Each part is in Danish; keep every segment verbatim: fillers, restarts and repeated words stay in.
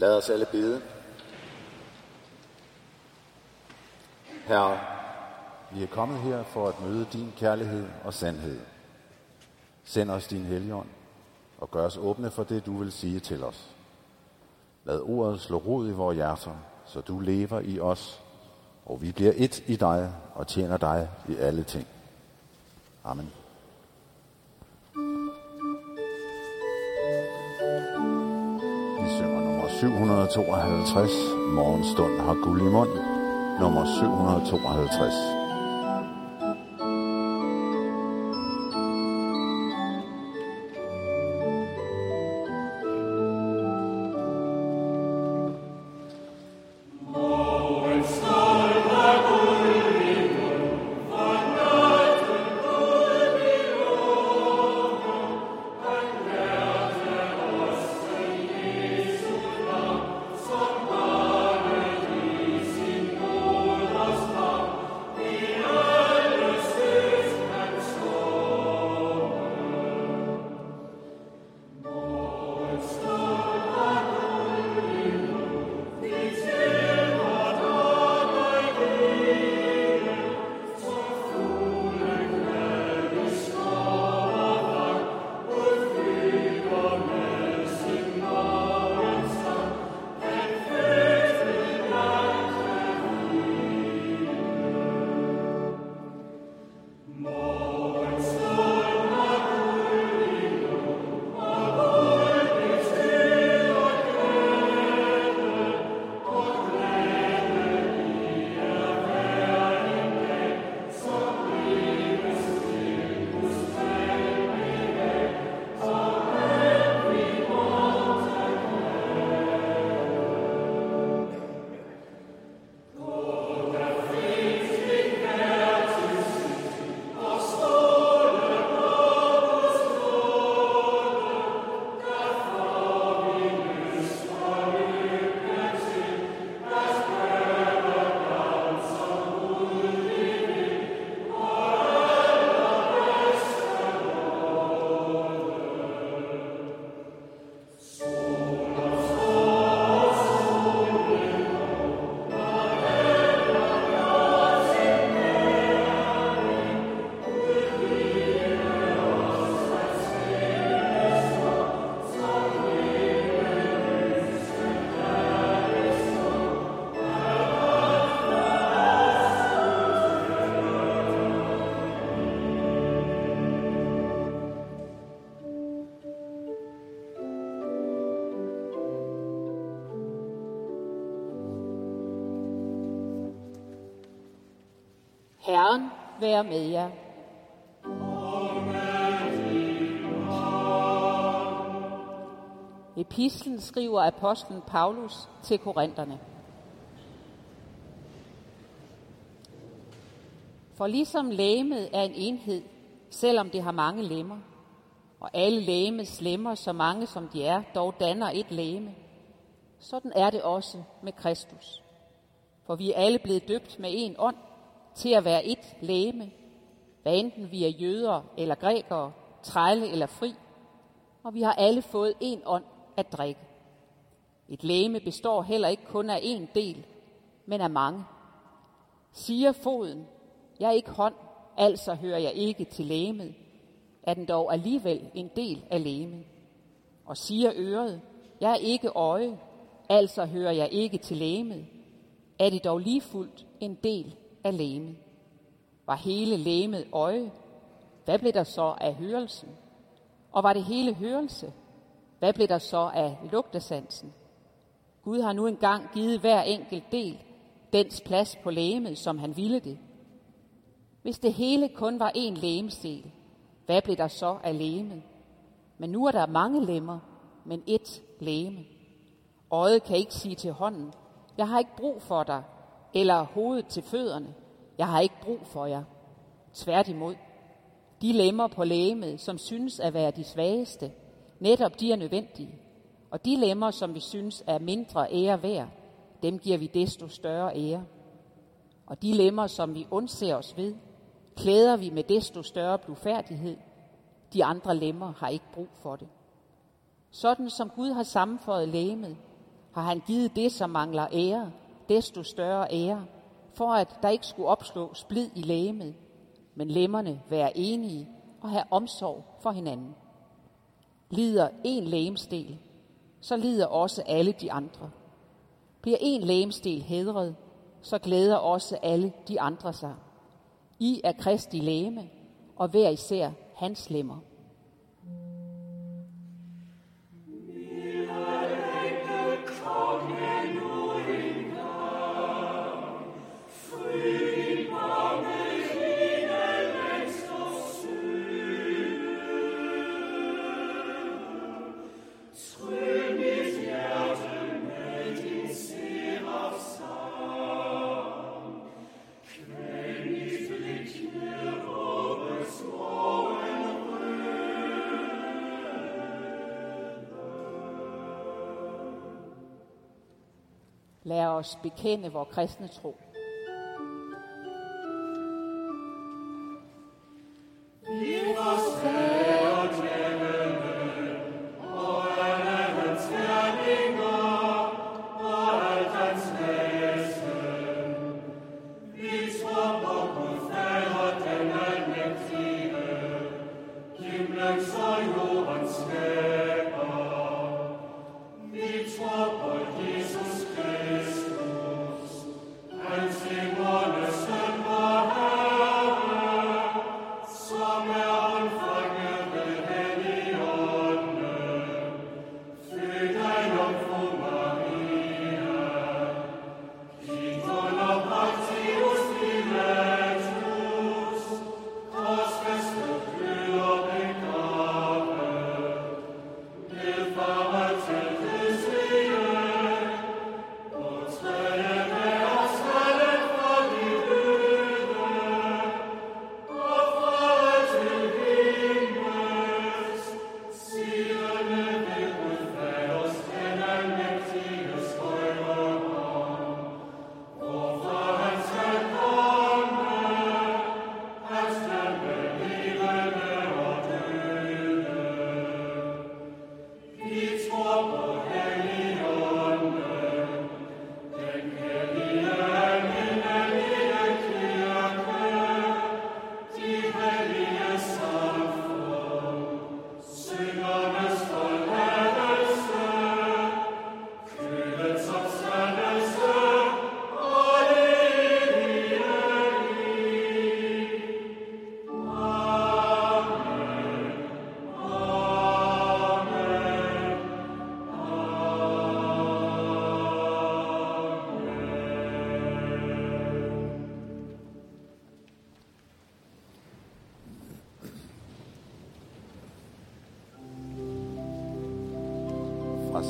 Lad os alle bede. Herre, vi er kommet her for at møde din kærlighed og sandhed. Send os din helligånd og gør os åbne for det, du vil sige til os. Lad ordet slå rod i vores hjerter, så du lever i os, og vi bliver ét i dig og tjener dig i alle ting. Amen. syv hundrede tooghalvtreds, morgenstund har guld i mund, nummer syv hundrede tooghalvtreds. Herren være med jer. Epistlen skriver apostlen Paulus til korinterne. For ligesom legemet er en enhed, selvom det har mange lemmer, og alle legemets lemmer, så mange som de er, dog danner et legeme, sådan er det også med Kristus. For vi er alle blevet døbt med en ånd, til at være et legeme, hvad enten vi er jøder eller grækere, trælle eller fri, og vi har alle fået en ånd at drikke. Et legeme består heller ikke kun af en del, men af mange. Siger foden, jeg er ikke hånd, altså hører jeg ikke til legemet, er den dog alligevel en del af legemet. Og siger øret, jeg er ikke øje, altså hører jeg ikke til legemet, er det dog lige fuldt en del af legemet. Var hele legemet øje? Hvad blev der så af hørelsen? Og var det hele hørelse? Hvad blev der så af lugtesansen? Gud har nu engang givet hver enkelt del dens plads på legemet, som han ville det. Hvis det hele kun var én legemsdel, hvad blev der så af legemet? Men nu er der mange lemmer, men ét legeme. Øjet kan ikke sige til hånden, jeg har ikke brug for dig, eller hovedet til fødderne, jeg har ikke brug for jer. Tværtimod, de lemmer på legemet, som synes at være de svageste, netop de er nødvendige. Og de lemmer, som vi synes er mindre ære værd, dem giver vi desto større ære. Og de lemmer, som vi undser os ved, klæder vi med desto større blufærdighed. De andre lemmer har ikke brug for det. Sådan som Gud har sammenføjet legemet, har han givet det, som mangler ære, desto større ære, for at der ikke skulle opstå splid i legemet, men lemmerne være enige og have omsorg for hinanden. Lider en legemsdel, så lider også alle de andre. Bliver en legemsdel hædret, så glæder også alle de andre sig. I er Kristi legeme, og hver især hans lemmer. Lad os bekende vor kristne tro.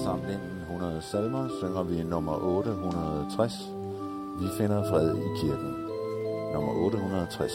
Samlingen hundrede salmer synger vi nummer otte hundrede og tres. Vi finder fred i kirken. Nummer otte hundrede og tres.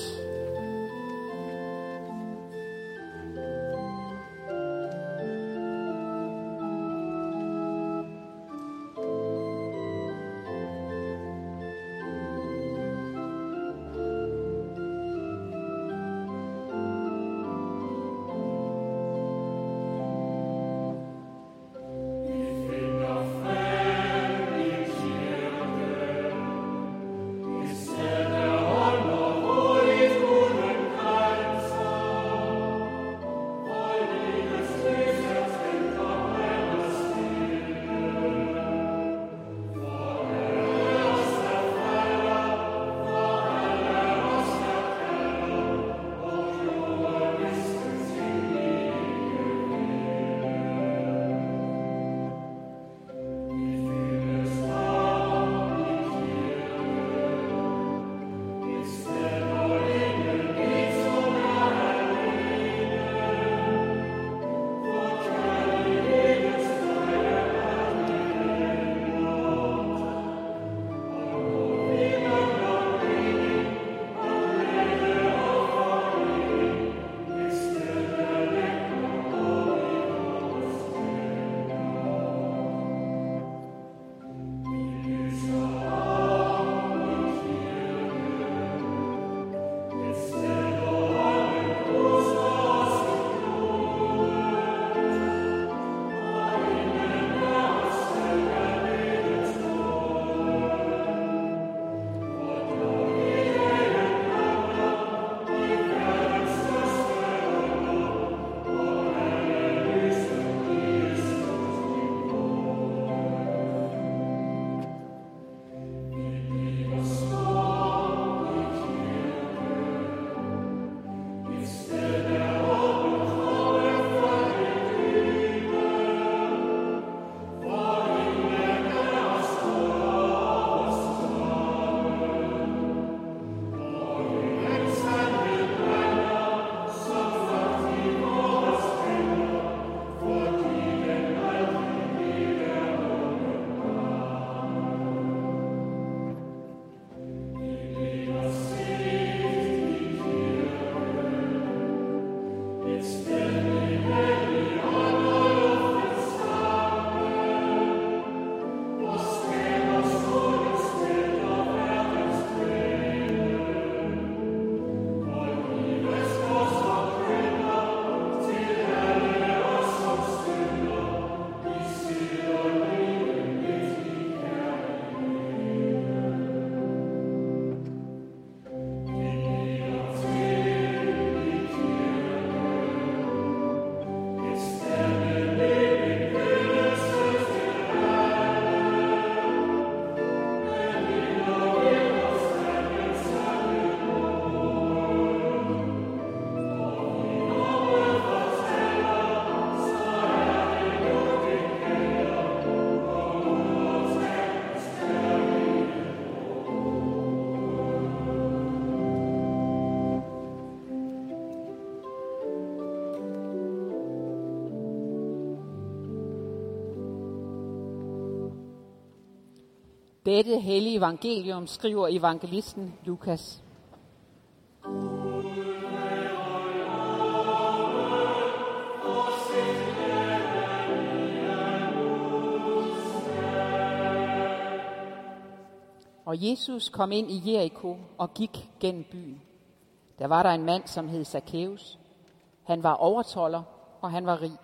Please Dette hellige evangelium skriver evangelisten Lukas. Og Jesus kom ind i Jeriko og gik gennem byen. Der var der en mand, som hed Zakæus. Han var overtolder, og han var rig.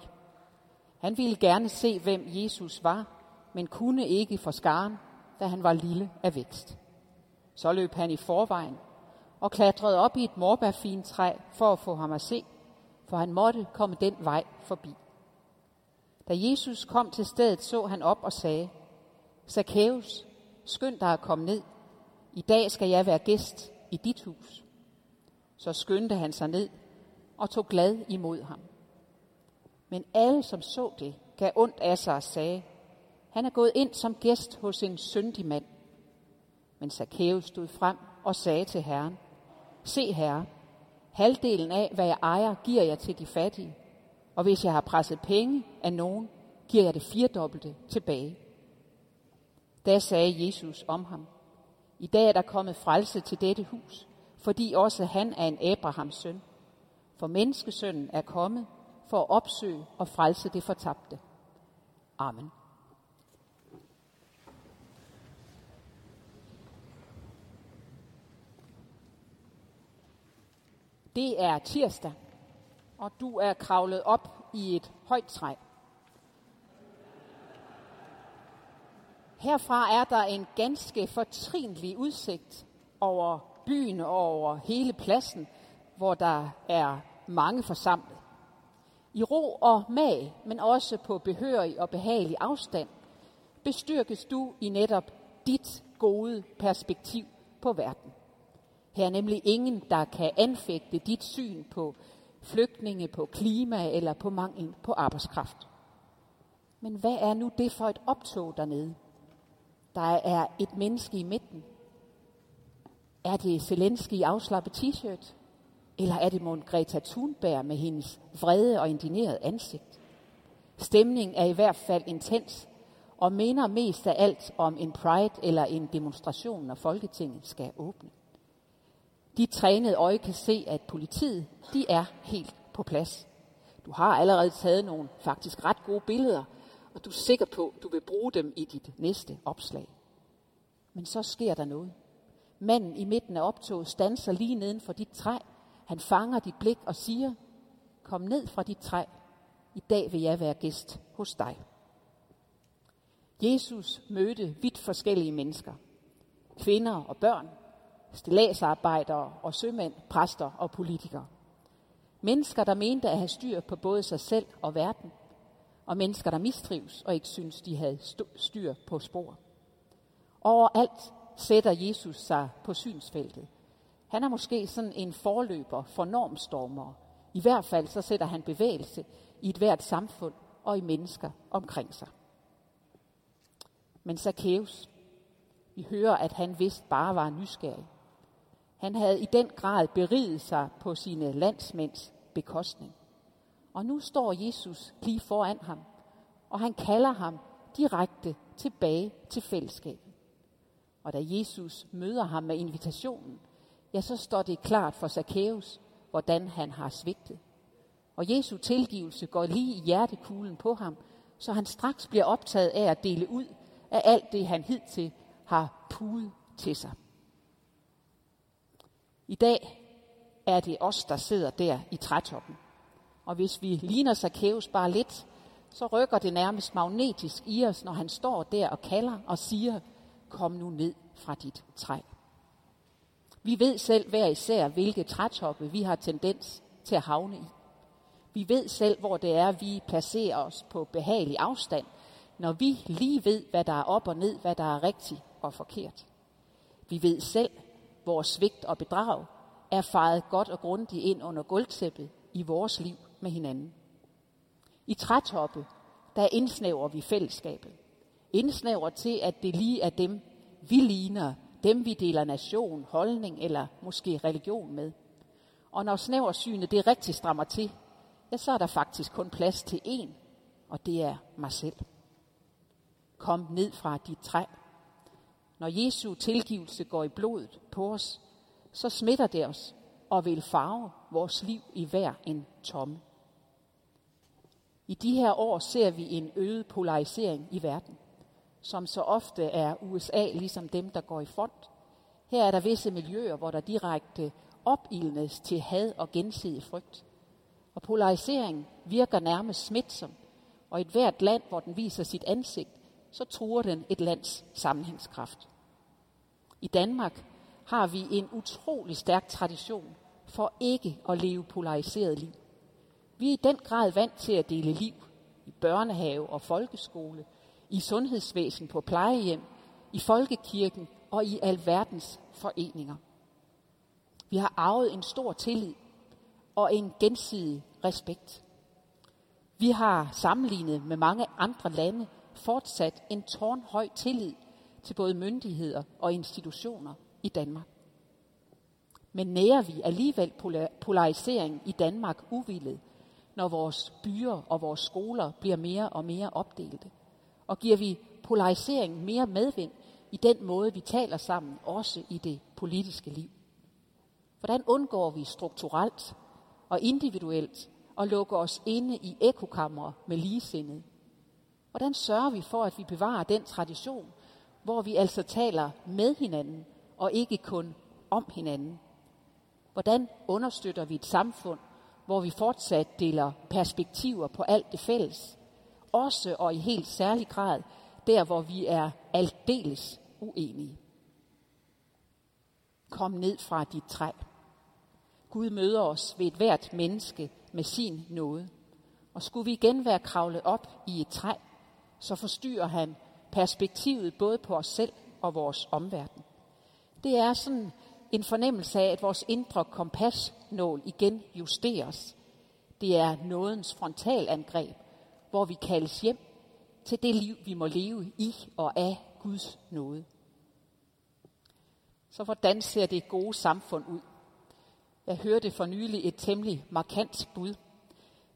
Han ville gerne se, hvem Jesus var, men kunne ikke for skaren, da han var lille af vækst. Så løb han i forvejen og klatrede op i et morbærfintræ for at få ham at se, for han måtte komme den vej forbi. Da Jesus kom til stedet, så han op og sagde: Zakæus, skynd dig at komme ned. I dag skal jeg være gæst i dit hus. Så skyndte han sig ned og tog glad imod ham. Men alle, som så det, gav ondt af sig og sagde: Han er gået ind som gæst hos en syndig mand. Men Zakæus stod frem og sagde til Herren: Se, Herre, halvdelen af, hvad jeg ejer, giver jeg til de fattige, og hvis jeg har presset penge af nogen, giver jeg det firedobbelte tilbage. Da sagde Jesus om ham: I dag er der kommet frelse til dette hus, fordi også han er en Abrahams søn. For menneskesønnen er kommet for at opsøge og frelse det fortabte. Amen. Det er tirsdag, og du er kravlet op i et højt træ. Herfra er der en ganske fortrinlig udsigt over byen og over hele pladsen, hvor der er mange forsamlet. I ro og mag, men også på behørig og behagelig afstand, bestyrkes du i netop dit gode perspektiv på verden. Her er nemlig ingen, der kan anfægte dit syn på flygtninge, på klima eller på mangel på arbejdskraft. Men hvad er nu det for et optog dernede? Der er et menneske i midten. Er det Zelensky i afslappet t-shirt? Eller er det mon Greta Thunberg med hendes vrede og indigneret ansigt? Stemningen er i hvert fald intens og minder mest af alt om en pride eller en demonstration, når Folketinget skal åbne. De trænede øje kan se, at politiet, de er helt på plads. Du har allerede taget nogle faktisk ret gode billeder, og du er sikker på, at du vil bruge dem i dit næste opslag. Men så sker der noget. Manden i midten af optoget standser lige neden for dit træ. Han fanger dit blik og siger: Kom ned fra dit træ. I dag vil jeg være gæst hos dig. Jesus mødte vidt forskellige mennesker. Kvinder og børn, stilladsarbejdere og sømænd, præster og politikere. Mennesker, der mente at have styr på både sig selv og verden, og mennesker, der mistrives og ikke synes, de havde styr på spor. Overalt sætter Jesus sig på synsfeltet. Han er måske sådan en forløber for normstormere. I hvert fald så sætter han bevægelse i et hvert samfund og i mennesker omkring sig. Men Zakæus, vi hører, at han vist bare var nysgerrig. Han havde i den grad beriget sig på sine landsmænds bekostning. Og nu står Jesus lige foran ham, og han kalder ham direkte tilbage til fællesskabet. Og da Jesus møder ham med invitationen, ja, så står det klart for Zakæus, hvordan han har svigtet. Og Jesu tilgivelse går lige i hjertekuglen på ham, så han straks bliver optaget af at dele ud af alt det, han hidtil har puget til sig. I dag er det os, der sidder der i trætoppen. Og hvis vi ligner Zakæus bare lidt, så rykker det nærmest magnetisk i os, når han står der og kalder og siger: Kom nu ned fra dit træ. Vi ved selv hver især, hvilke trætoppe vi har tendens til at havne i. Vi ved selv, hvor det er, vi placerer os på behagelig afstand, når vi lige ved, hvad der er op og ned, hvad der er rigtigt og forkert. Vi ved selv, hvor svigt og bedrag er faret godt og grundigt ind under gulvtæppet i vores liv med hinanden. I trætoppe, der indsnævrer vi fællesskabet. Indsnævrer til, at det lige er dem, vi ligner, dem vi deler nation, holdning eller måske religion med. Og når snæversynet det rigtig strammer til, ja, så er der faktisk kun plads til én, og det er mig selv. Kom ned fra dit træ. Når Jesu tilgivelse går i blodet på os, så smitter det os og vil farve vores liv i hver en tomme. I de her år ser vi en øget polarisering i verden, som så ofte er U S A ligesom dem, der går i front. Her er der visse miljøer, hvor der direkte opildnes til had og gensidig frygt. Og polariseringen virker nærmest smitsom, og i ethvert land, hvor den viser sit ansigt, så truer den et lands sammenhængskraft. I Danmark har vi en utrolig stærk tradition for ikke at leve polariseret liv. Vi er i den grad vant til at dele liv i børnehave og folkeskole, i sundhedsvæsen på plejehjem, i folkekirken og i alverdens foreninger. Vi har arvet en stor tillid og en gensidig respekt. Vi har sammenlignet med mange andre lande fortsat en tårnhøj tillid til både myndigheder og institutioner i Danmark. Men nærer vi alligevel polariseringen i Danmark uvillet, når vores byer og vores skoler bliver mere og mere opdelte? Og giver vi polariseringen mere medvind i den måde, vi taler sammen, også i det politiske liv? Hvordan undgår vi strukturelt og individuelt at lukke os inde i ekokamre med ligesindede? Hvordan sørger vi for, at vi bevarer den tradition, hvor vi altså taler med hinanden og ikke kun om hinanden? Hvordan understøtter vi et samfund, hvor vi fortsat deler perspektiver på alt det fælles, også og i helt særlig grad der, hvor vi er aldeles uenige? Kom ned fra dit træ. Gud møder os ved et hvert menneske med sin nåde. Og skulle vi igen være kravlet op i et træ, så forstyrrer han perspektivet både på os selv og vores omverden. Det er sådan en fornemmelse af, at vores indre kompasnål igen justeres. Det er nådens frontalangreb, hvor vi kaldes hjem til det liv, vi må leve i og af Guds nåde. Så hvordan ser det gode samfund ud? Jeg hørte for nylig et temmelig markant bud.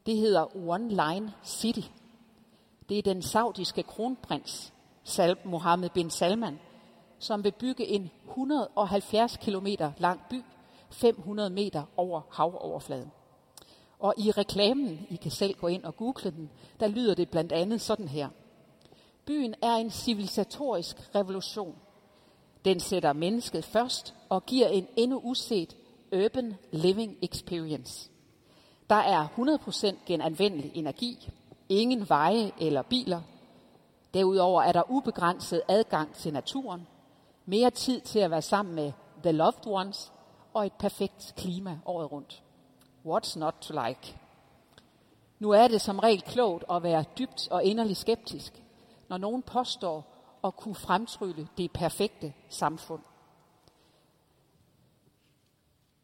Det hedder One Line City. Det er den saudiske kronprins Mohammed bin Salman, som vil bygge en et hundrede og halvfjerds kilometer lang by, fem hundrede meter over havoverfladen. Og i reklamen, I kan selv gå ind og google den, der lyder det blandt andet sådan her. Byen er en civilisatorisk revolution. Den sætter mennesket først og giver en endnu uset urban living experience. Der er hundrede procent genanvendelig energi, ingen veje eller biler. Derudover er der ubegrænset adgang til naturen, mere tid til at være sammen med the loved ones og et perfekt klima året rundt. What's not to like? Nu er det som regel klogt at være dybt og inderligt skeptisk, når nogen påstår at kunne fremtrylle det perfekte samfund.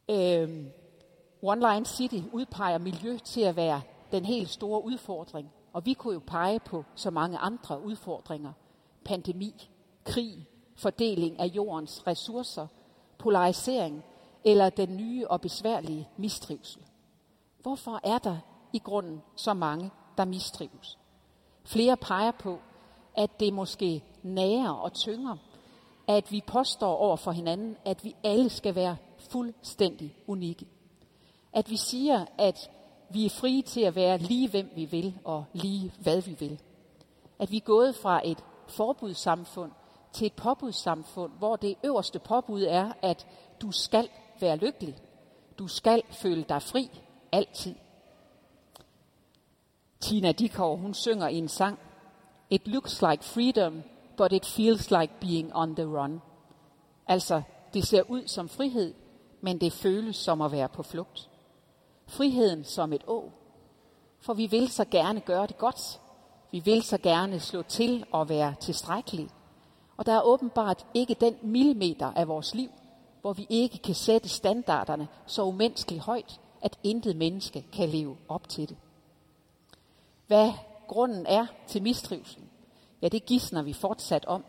Øhm, One Line City udpeger miljø til at være den helt store udfordring, og vi kunne jo pege på så mange andre udfordringer. Pandemi, krig, fordeling af jordens ressourcer, polarisering eller den nye og besværlige mistrivsel. Hvorfor er der i grunden så mange, der mistrives? Flere peger på, at det måske nærer og tynger, at vi påstår over for hinanden, at vi alle skal være fuldstændig unikke. At vi siger, at vi er frie til at være lige hvem vi vil og lige hvad vi vil. At vi er gået fra et forbudssamfund til et påbudssamfund, hvor det øverste påbud er, at du skal være lykkelig. Du skal føle dig fri altid. Tina Dickauer, hun synger i en sang, "It looks like freedom, but it feels like being on the run." Altså, det ser ud som frihed, men det føles som at være på flugt. Friheden som et å. For vi vil så gerne gøre det godt. Vi vil så gerne slå til og være tilstrækkelige. Og der er åbenbart ikke den millimeter af vores liv, hvor vi ikke kan sætte standarderne så umenneskeligt højt, at intet menneske kan leve op til det. Hvad grunden er til mistrivselen? Ja, det gisner vi fortsat om.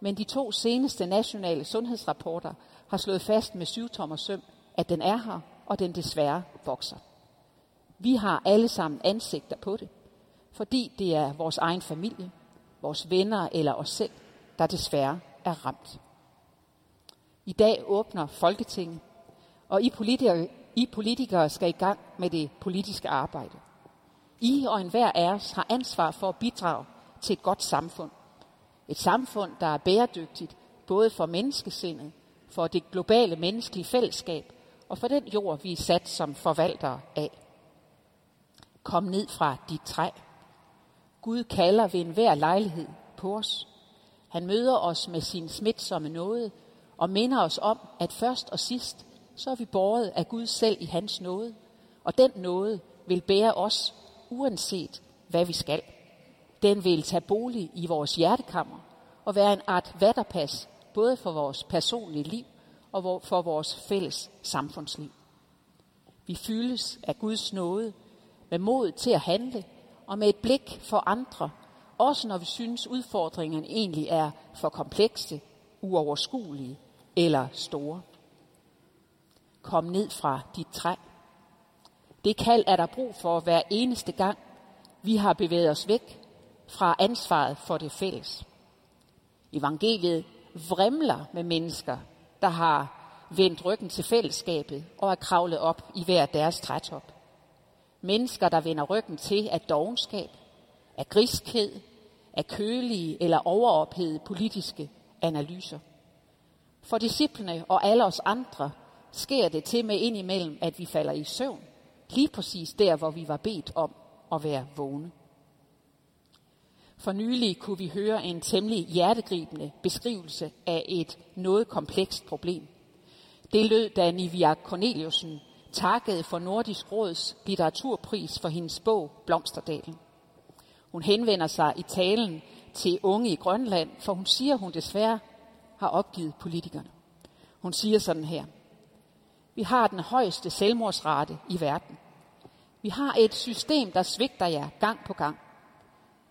Men de to seneste nationale sundhedsrapporter har slået fast med syvtommersøm, at den er her, og den desværre vokser. Vi har alle sammen ansigter på det, fordi det er vores egen familie, vores venner eller os selv, der desværre er ramt. I dag åbner Folketinget, og I politikere, I politikere skal i gang med det politiske arbejde. I og enhver af os har ansvar for at bidrage til et godt samfund. Et samfund, der er bæredygtigt, både for menneskesindet, for det globale menneskelige fællesskab og for den jord, vi er sat som forvaltere af. Kom ned fra dit træ. Gud kalder ved enhver lejlighed på os. Han møder os med sin smitsomme nåde og minder os om, at først og sidst, så er vi båret af Gud selv i hans nåde, og den nåde vil bære os, uanset hvad vi skal. Den vil tage bolig i vores hjertekammer og være en art vatterpas, både for vores personlige liv og for vores fælles samfundsliv. Vi fyldes af Guds nåde, med mod til at handle og med et blik for andre, også når vi synes udfordringerne egentlig er for komplekse, uoverskuelige eller store. Kom ned fra dit træ. Det kald er der brug for hver eneste gang, vi har bevæget os væk fra ansvaret for det fælles. Evangeliet vrimler med mennesker, der har vendt ryggen til fællesskabet og er kravlet op i hver deres trætop. Mennesker, der vender ryggen til af dovenskab, af griskhed, af kølige eller overophedede politiske analyser. For disciplene og alle os andre sker det til med indimellem, at vi falder i søvn, lige præcis der, hvor vi var bedt om at være vågne. For nylig kunne vi høre en temmelig hjertegribende beskrivelse af et noget komplekst problem. Det lød, da Niviaq Corneliusen takkede for Nordisk Råds litteraturpris for hendes bog Blomsterdalen. Hun henvender sig i talen til unge i Grønland, for hun siger, hun desværre har opgivet politikerne. Hun siger sådan her: Vi har den højeste selvmordsrate i verden. Vi har et system, der svigter jer gang på gang.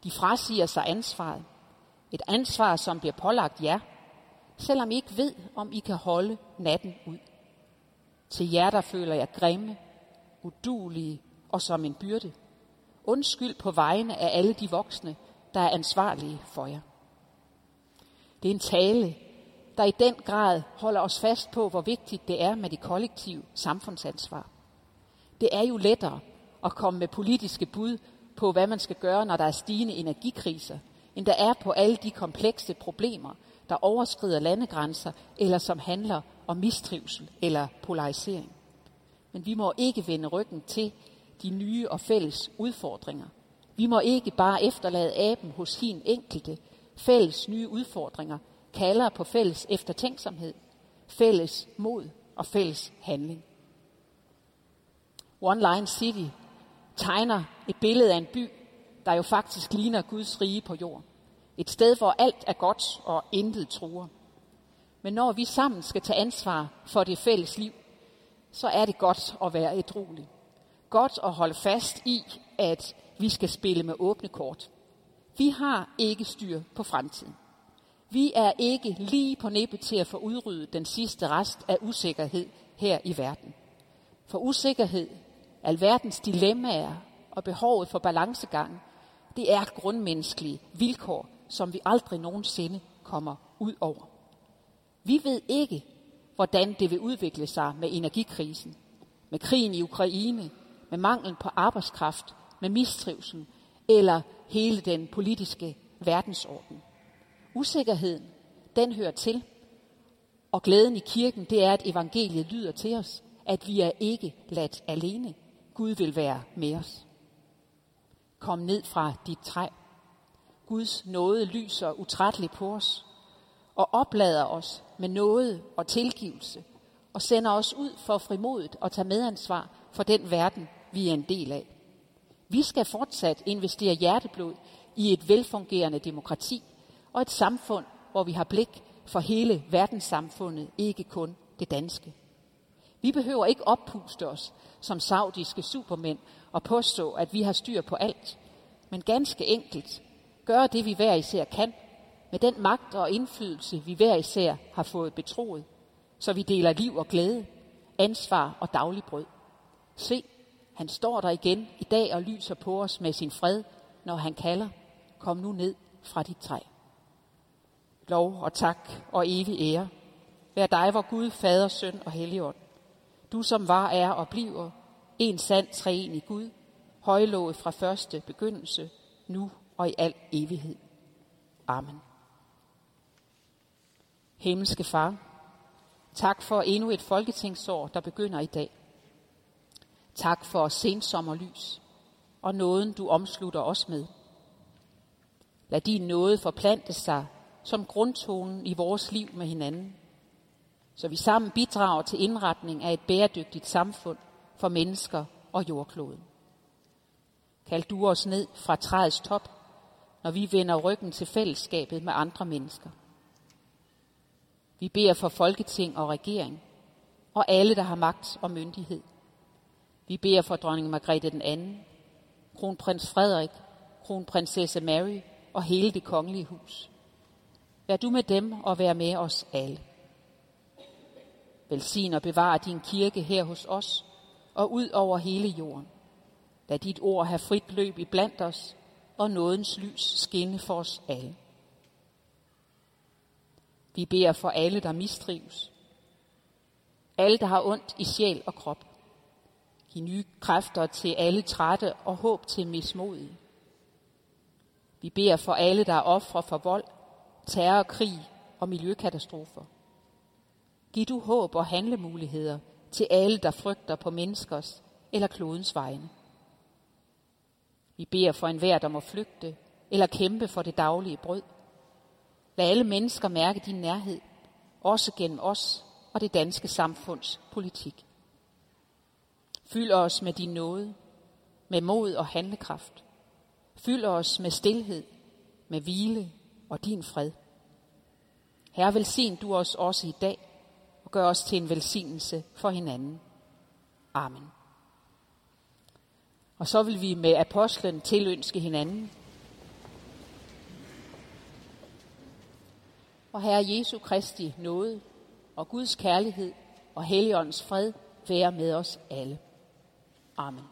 De frasiger sig ansvaret. Et ansvar, som bliver pålagt jer, selvom I ikke ved, om I kan holde natten ud. Til jer, der føler jer grimme, udulige og som en byrde. Undskyld på vegne af alle de voksne, der er ansvarlige for jer. Det er en tale, der i den grad holder os fast på, hvor vigtigt det er med det kollektive samfundsansvar. Det er jo lettere at komme med politiske bud på, hvad man skal gøre, når der er stigende energikriser, end der er på alle de komplekse problemer, der overskrider landegrænser, eller som handler om mistrivsel eller polarisering. Men vi må ikke vende ryggen til de nye og fælles udfordringer. Vi må ikke bare efterlade aben hos hin enkelte. Fælles nye udfordringer kalder på fælles eftertænksomhed, fælles mod og fælles handling. One Line City tegner et billede af en by, der jo faktisk ligner Guds rige på jord. Et sted, hvor alt er godt og intet truer. Men når vi sammen skal tage ansvar for det fælles liv, så er det godt at være ædruelig. Godt at holde fast i, at vi skal spille med åbne kort. Vi har ikke styr på fremtiden. Vi er ikke lige på nippet til at få udryddet den sidste rest af usikkerhed her i verden. For usikkerhed, alverdens dilemmaer og behovet for balancegang, det er grundmenneskelige vilkår, som vi aldrig nogensinde kommer ud over. Vi ved ikke, hvordan det vil udvikle sig med energikrisen, med krigen i Ukraine, med manglen på arbejdskraft, med mistrivsel eller hele den politiske verdensorden. Usikkerheden, den hører til, og glæden i kirken, det er, at evangeliet lyder til os, at vi er ikke ladt alene. Gud vil være med os. Kom ned fra dit træ. Guds nåde lyser utrætteligt på os og oplader os med nåde og tilgivelse og sender os ud for frimodigt at tage medansvar for den verden, vi er en del af. Vi skal fortsat investere hjerteblod i et velfungerende demokrati og et samfund, hvor vi har blik for hele verdenssamfundet, ikke kun det danske. Vi behøver ikke oppuste os som saudiske supermænd og påstå, at vi har styr på alt, men ganske enkelt gøre det, vi hver især kan, med den magt og indflydelse, vi hver især har fået betroet, så vi deler liv og glæde, ansvar og dagligbrød. Se, han står der igen i dag og lyser på os med sin fred, når han kalder, kom nu ned fra dit træ. lov og tak og evig ære. Vær dig, vor Gud, Fader, Søn og Helligånd. Du som var, er og bliver, en sand treenig Gud, højlovet fra første begyndelse, nu og i al evighed. Amen. Himmelske Far, tak for endnu et folketingsår, der begynder i dag. Tak for sensommerlys og nåden, du omslutter os med. Lad din nåde forplante sig som grundtonen i vores liv med hinanden, så vi sammen bidrager til indretning af et bæredygtigt samfund for mennesker og jordkloden. Kald du os ned fra træets top, når vi vender ryggen til fællesskabet med andre mennesker. Vi beder for Folketing og regering, og alle, der har magt og myndighed. Vi beder for dronning Margrethe den anden, kronprins Frederik, kronprinsesse Mary og hele det kongelige hus. Vær du med dem og vær med os alle. Velsign og bevar din kirke her hos os og ud over hele jorden. Lad dit ord have frit løb i blandt os, og nådens lys skinne for os alle. Vi beder for alle, der mistrives. Alle, der har ondt i sjæl og krop. Giv nye kræfter til alle trætte og håb til mismodige. Vi beder for alle, der er ofre for vold, terror, krig og miljøkatastrofer. Giv du håb og handlemuligheder til alle, der frygter på menneskers eller klodens vegne. Vi beder for enhver, der må flygte eller kæmpe for det daglige brød. Lad alle mennesker mærke din nærhed, også gennem os og det danske samfunds politik. Fyld os med din nåde, med mod og handlekraft. Fyld os med stilhed, med hvile og din fred. Herre, velsign du os også i dag, og gør os til en velsignelse for hinanden. Amen. Og så vil vi med apostlen tilønske hinanden. Og Herre Jesu Kristi nåde og Guds kærlighed og Helligåndens fred være med os alle. Amen.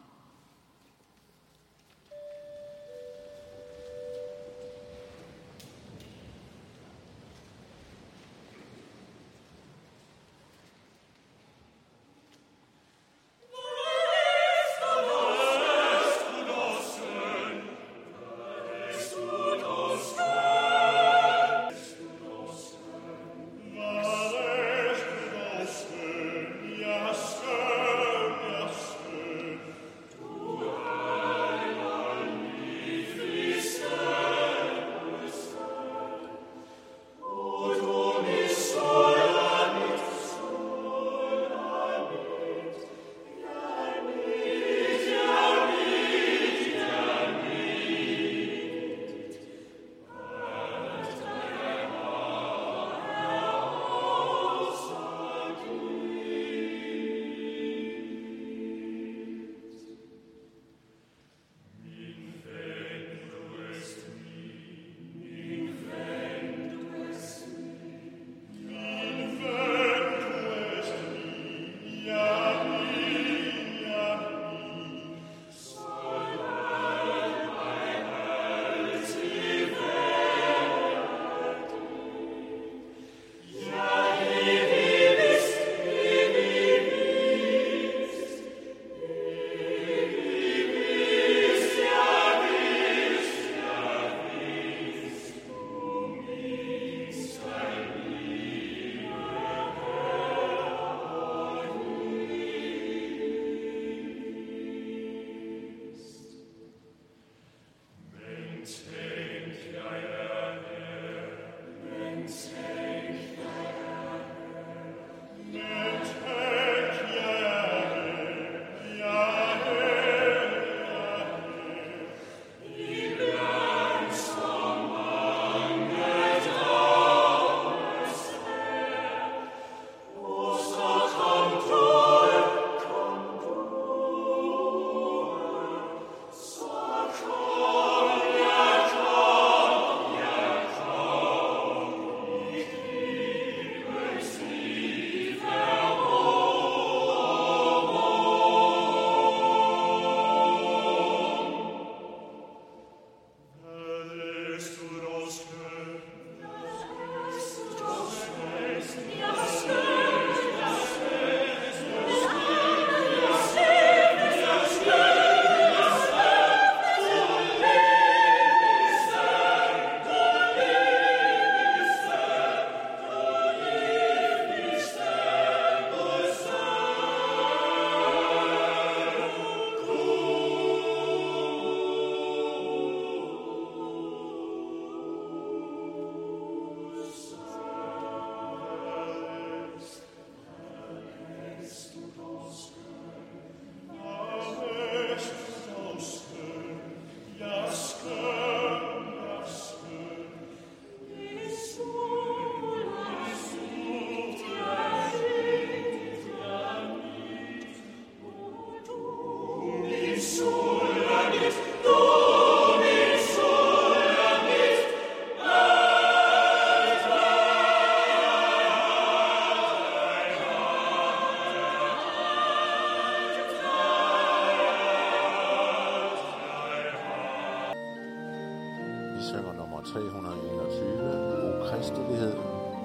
tre hundrede og enogtyve. O kristelighed,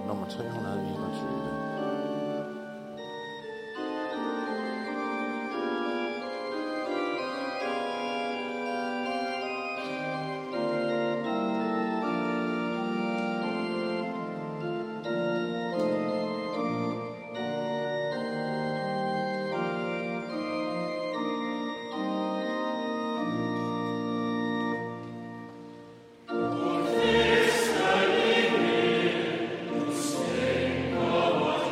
nummer tre hundrede og enogtyve. What?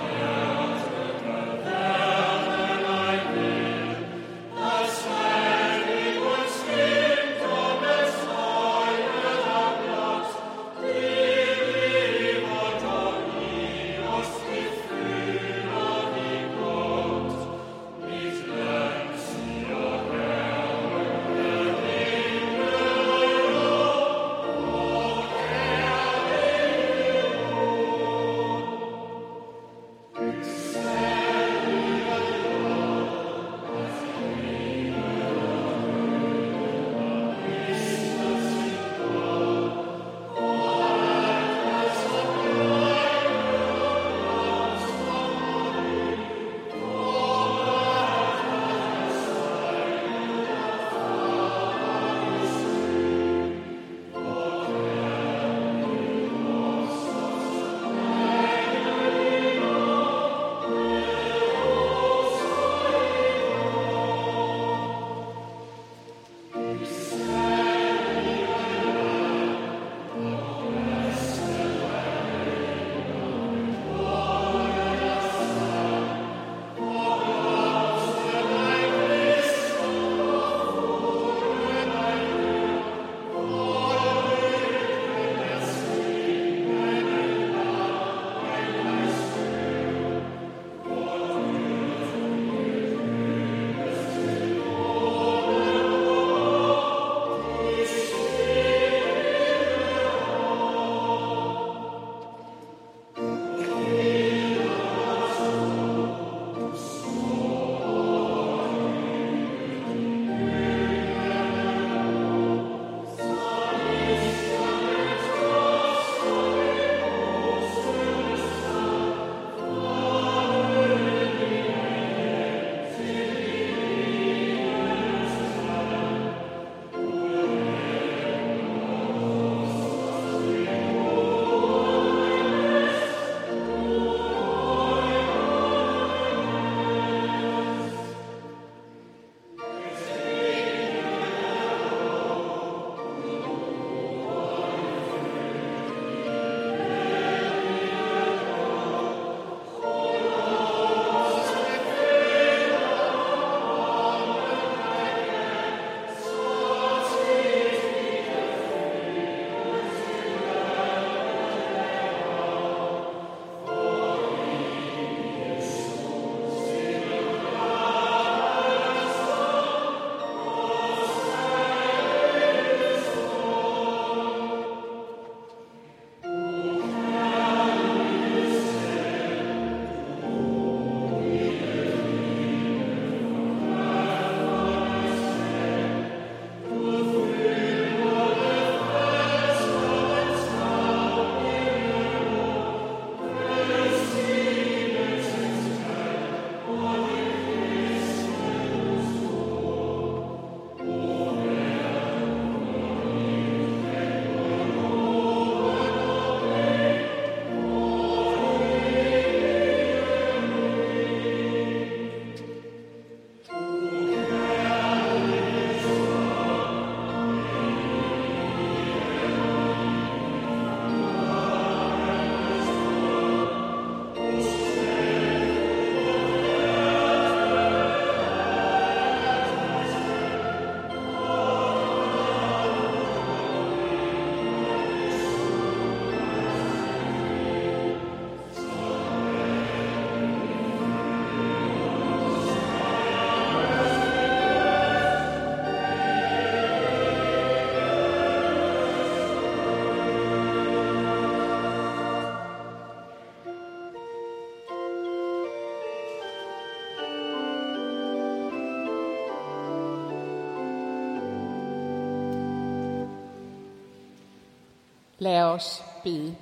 Lad os bede.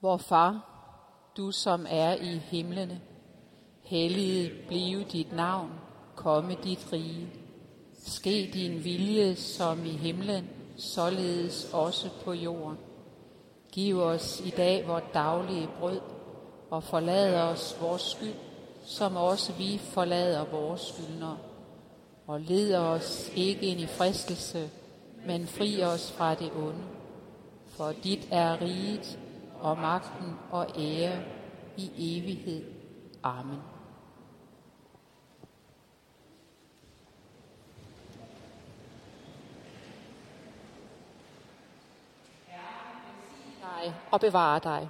Vor far, du som er i himlene, helliget blive dit navn, komme dit rige. Ske din vilje som i himlen, således også på jorden. Giv os i dag vort daglige brød, og forlad os vores skyld, som også vi forlader vores skyldnere. Og led os ikke ind i fristelse, men fri os fra det onde. For dit er riget, og magten og ære i evighed. Amen. Og bevare dig.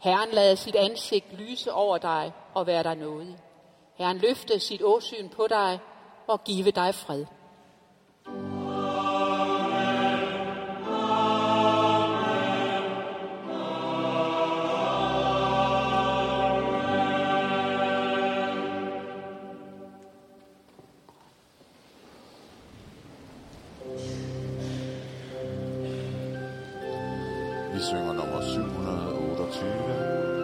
Herren lader sit ansigt lyse over dig og være dig nådig. Herren løfter sit åsyn på dig og give dig fred. Vi synger nummer syv hundrede og otteogtyve.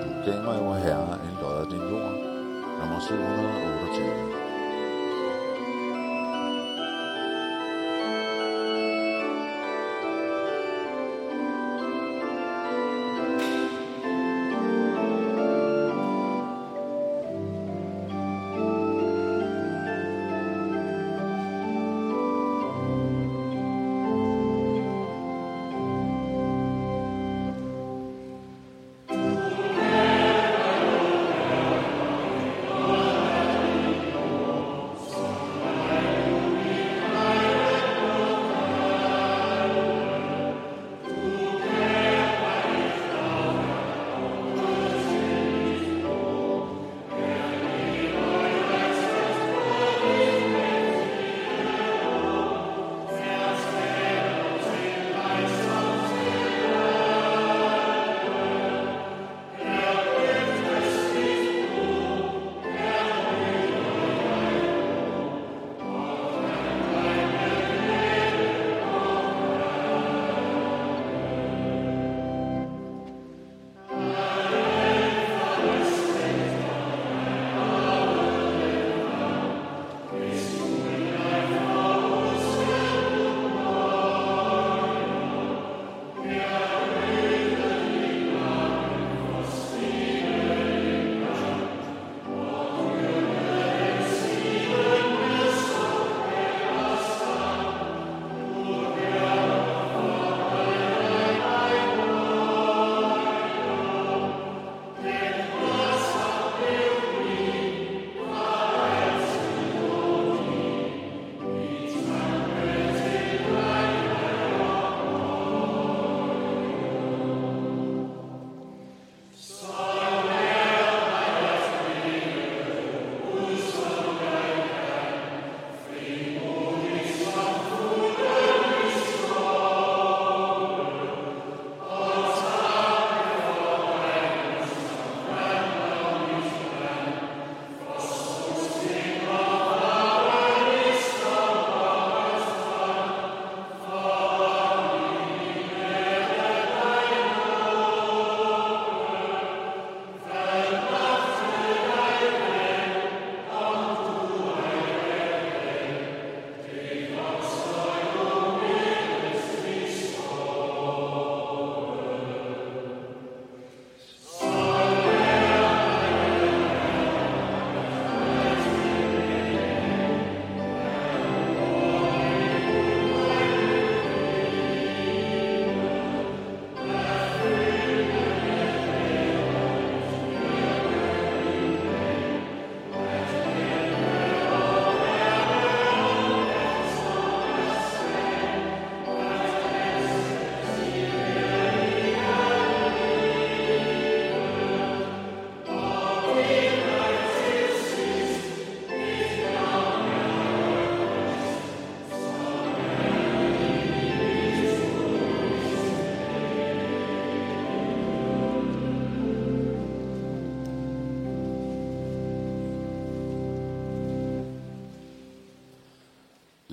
Du gav mig, o Herre, en lod af din jord. Nummer syv hundrede og otteogtyve.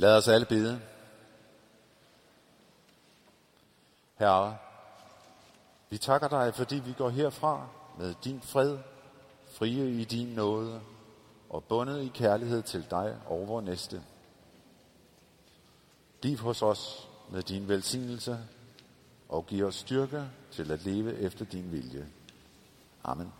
Lad os alle bede. Herre, vi takker dig, fordi vi går herfra med din fred, frie i din nåde og bundet i kærlighed til dig og vor næste. Bliv hos os med din velsignelse og giv os styrke til at leve efter din vilje. Amen.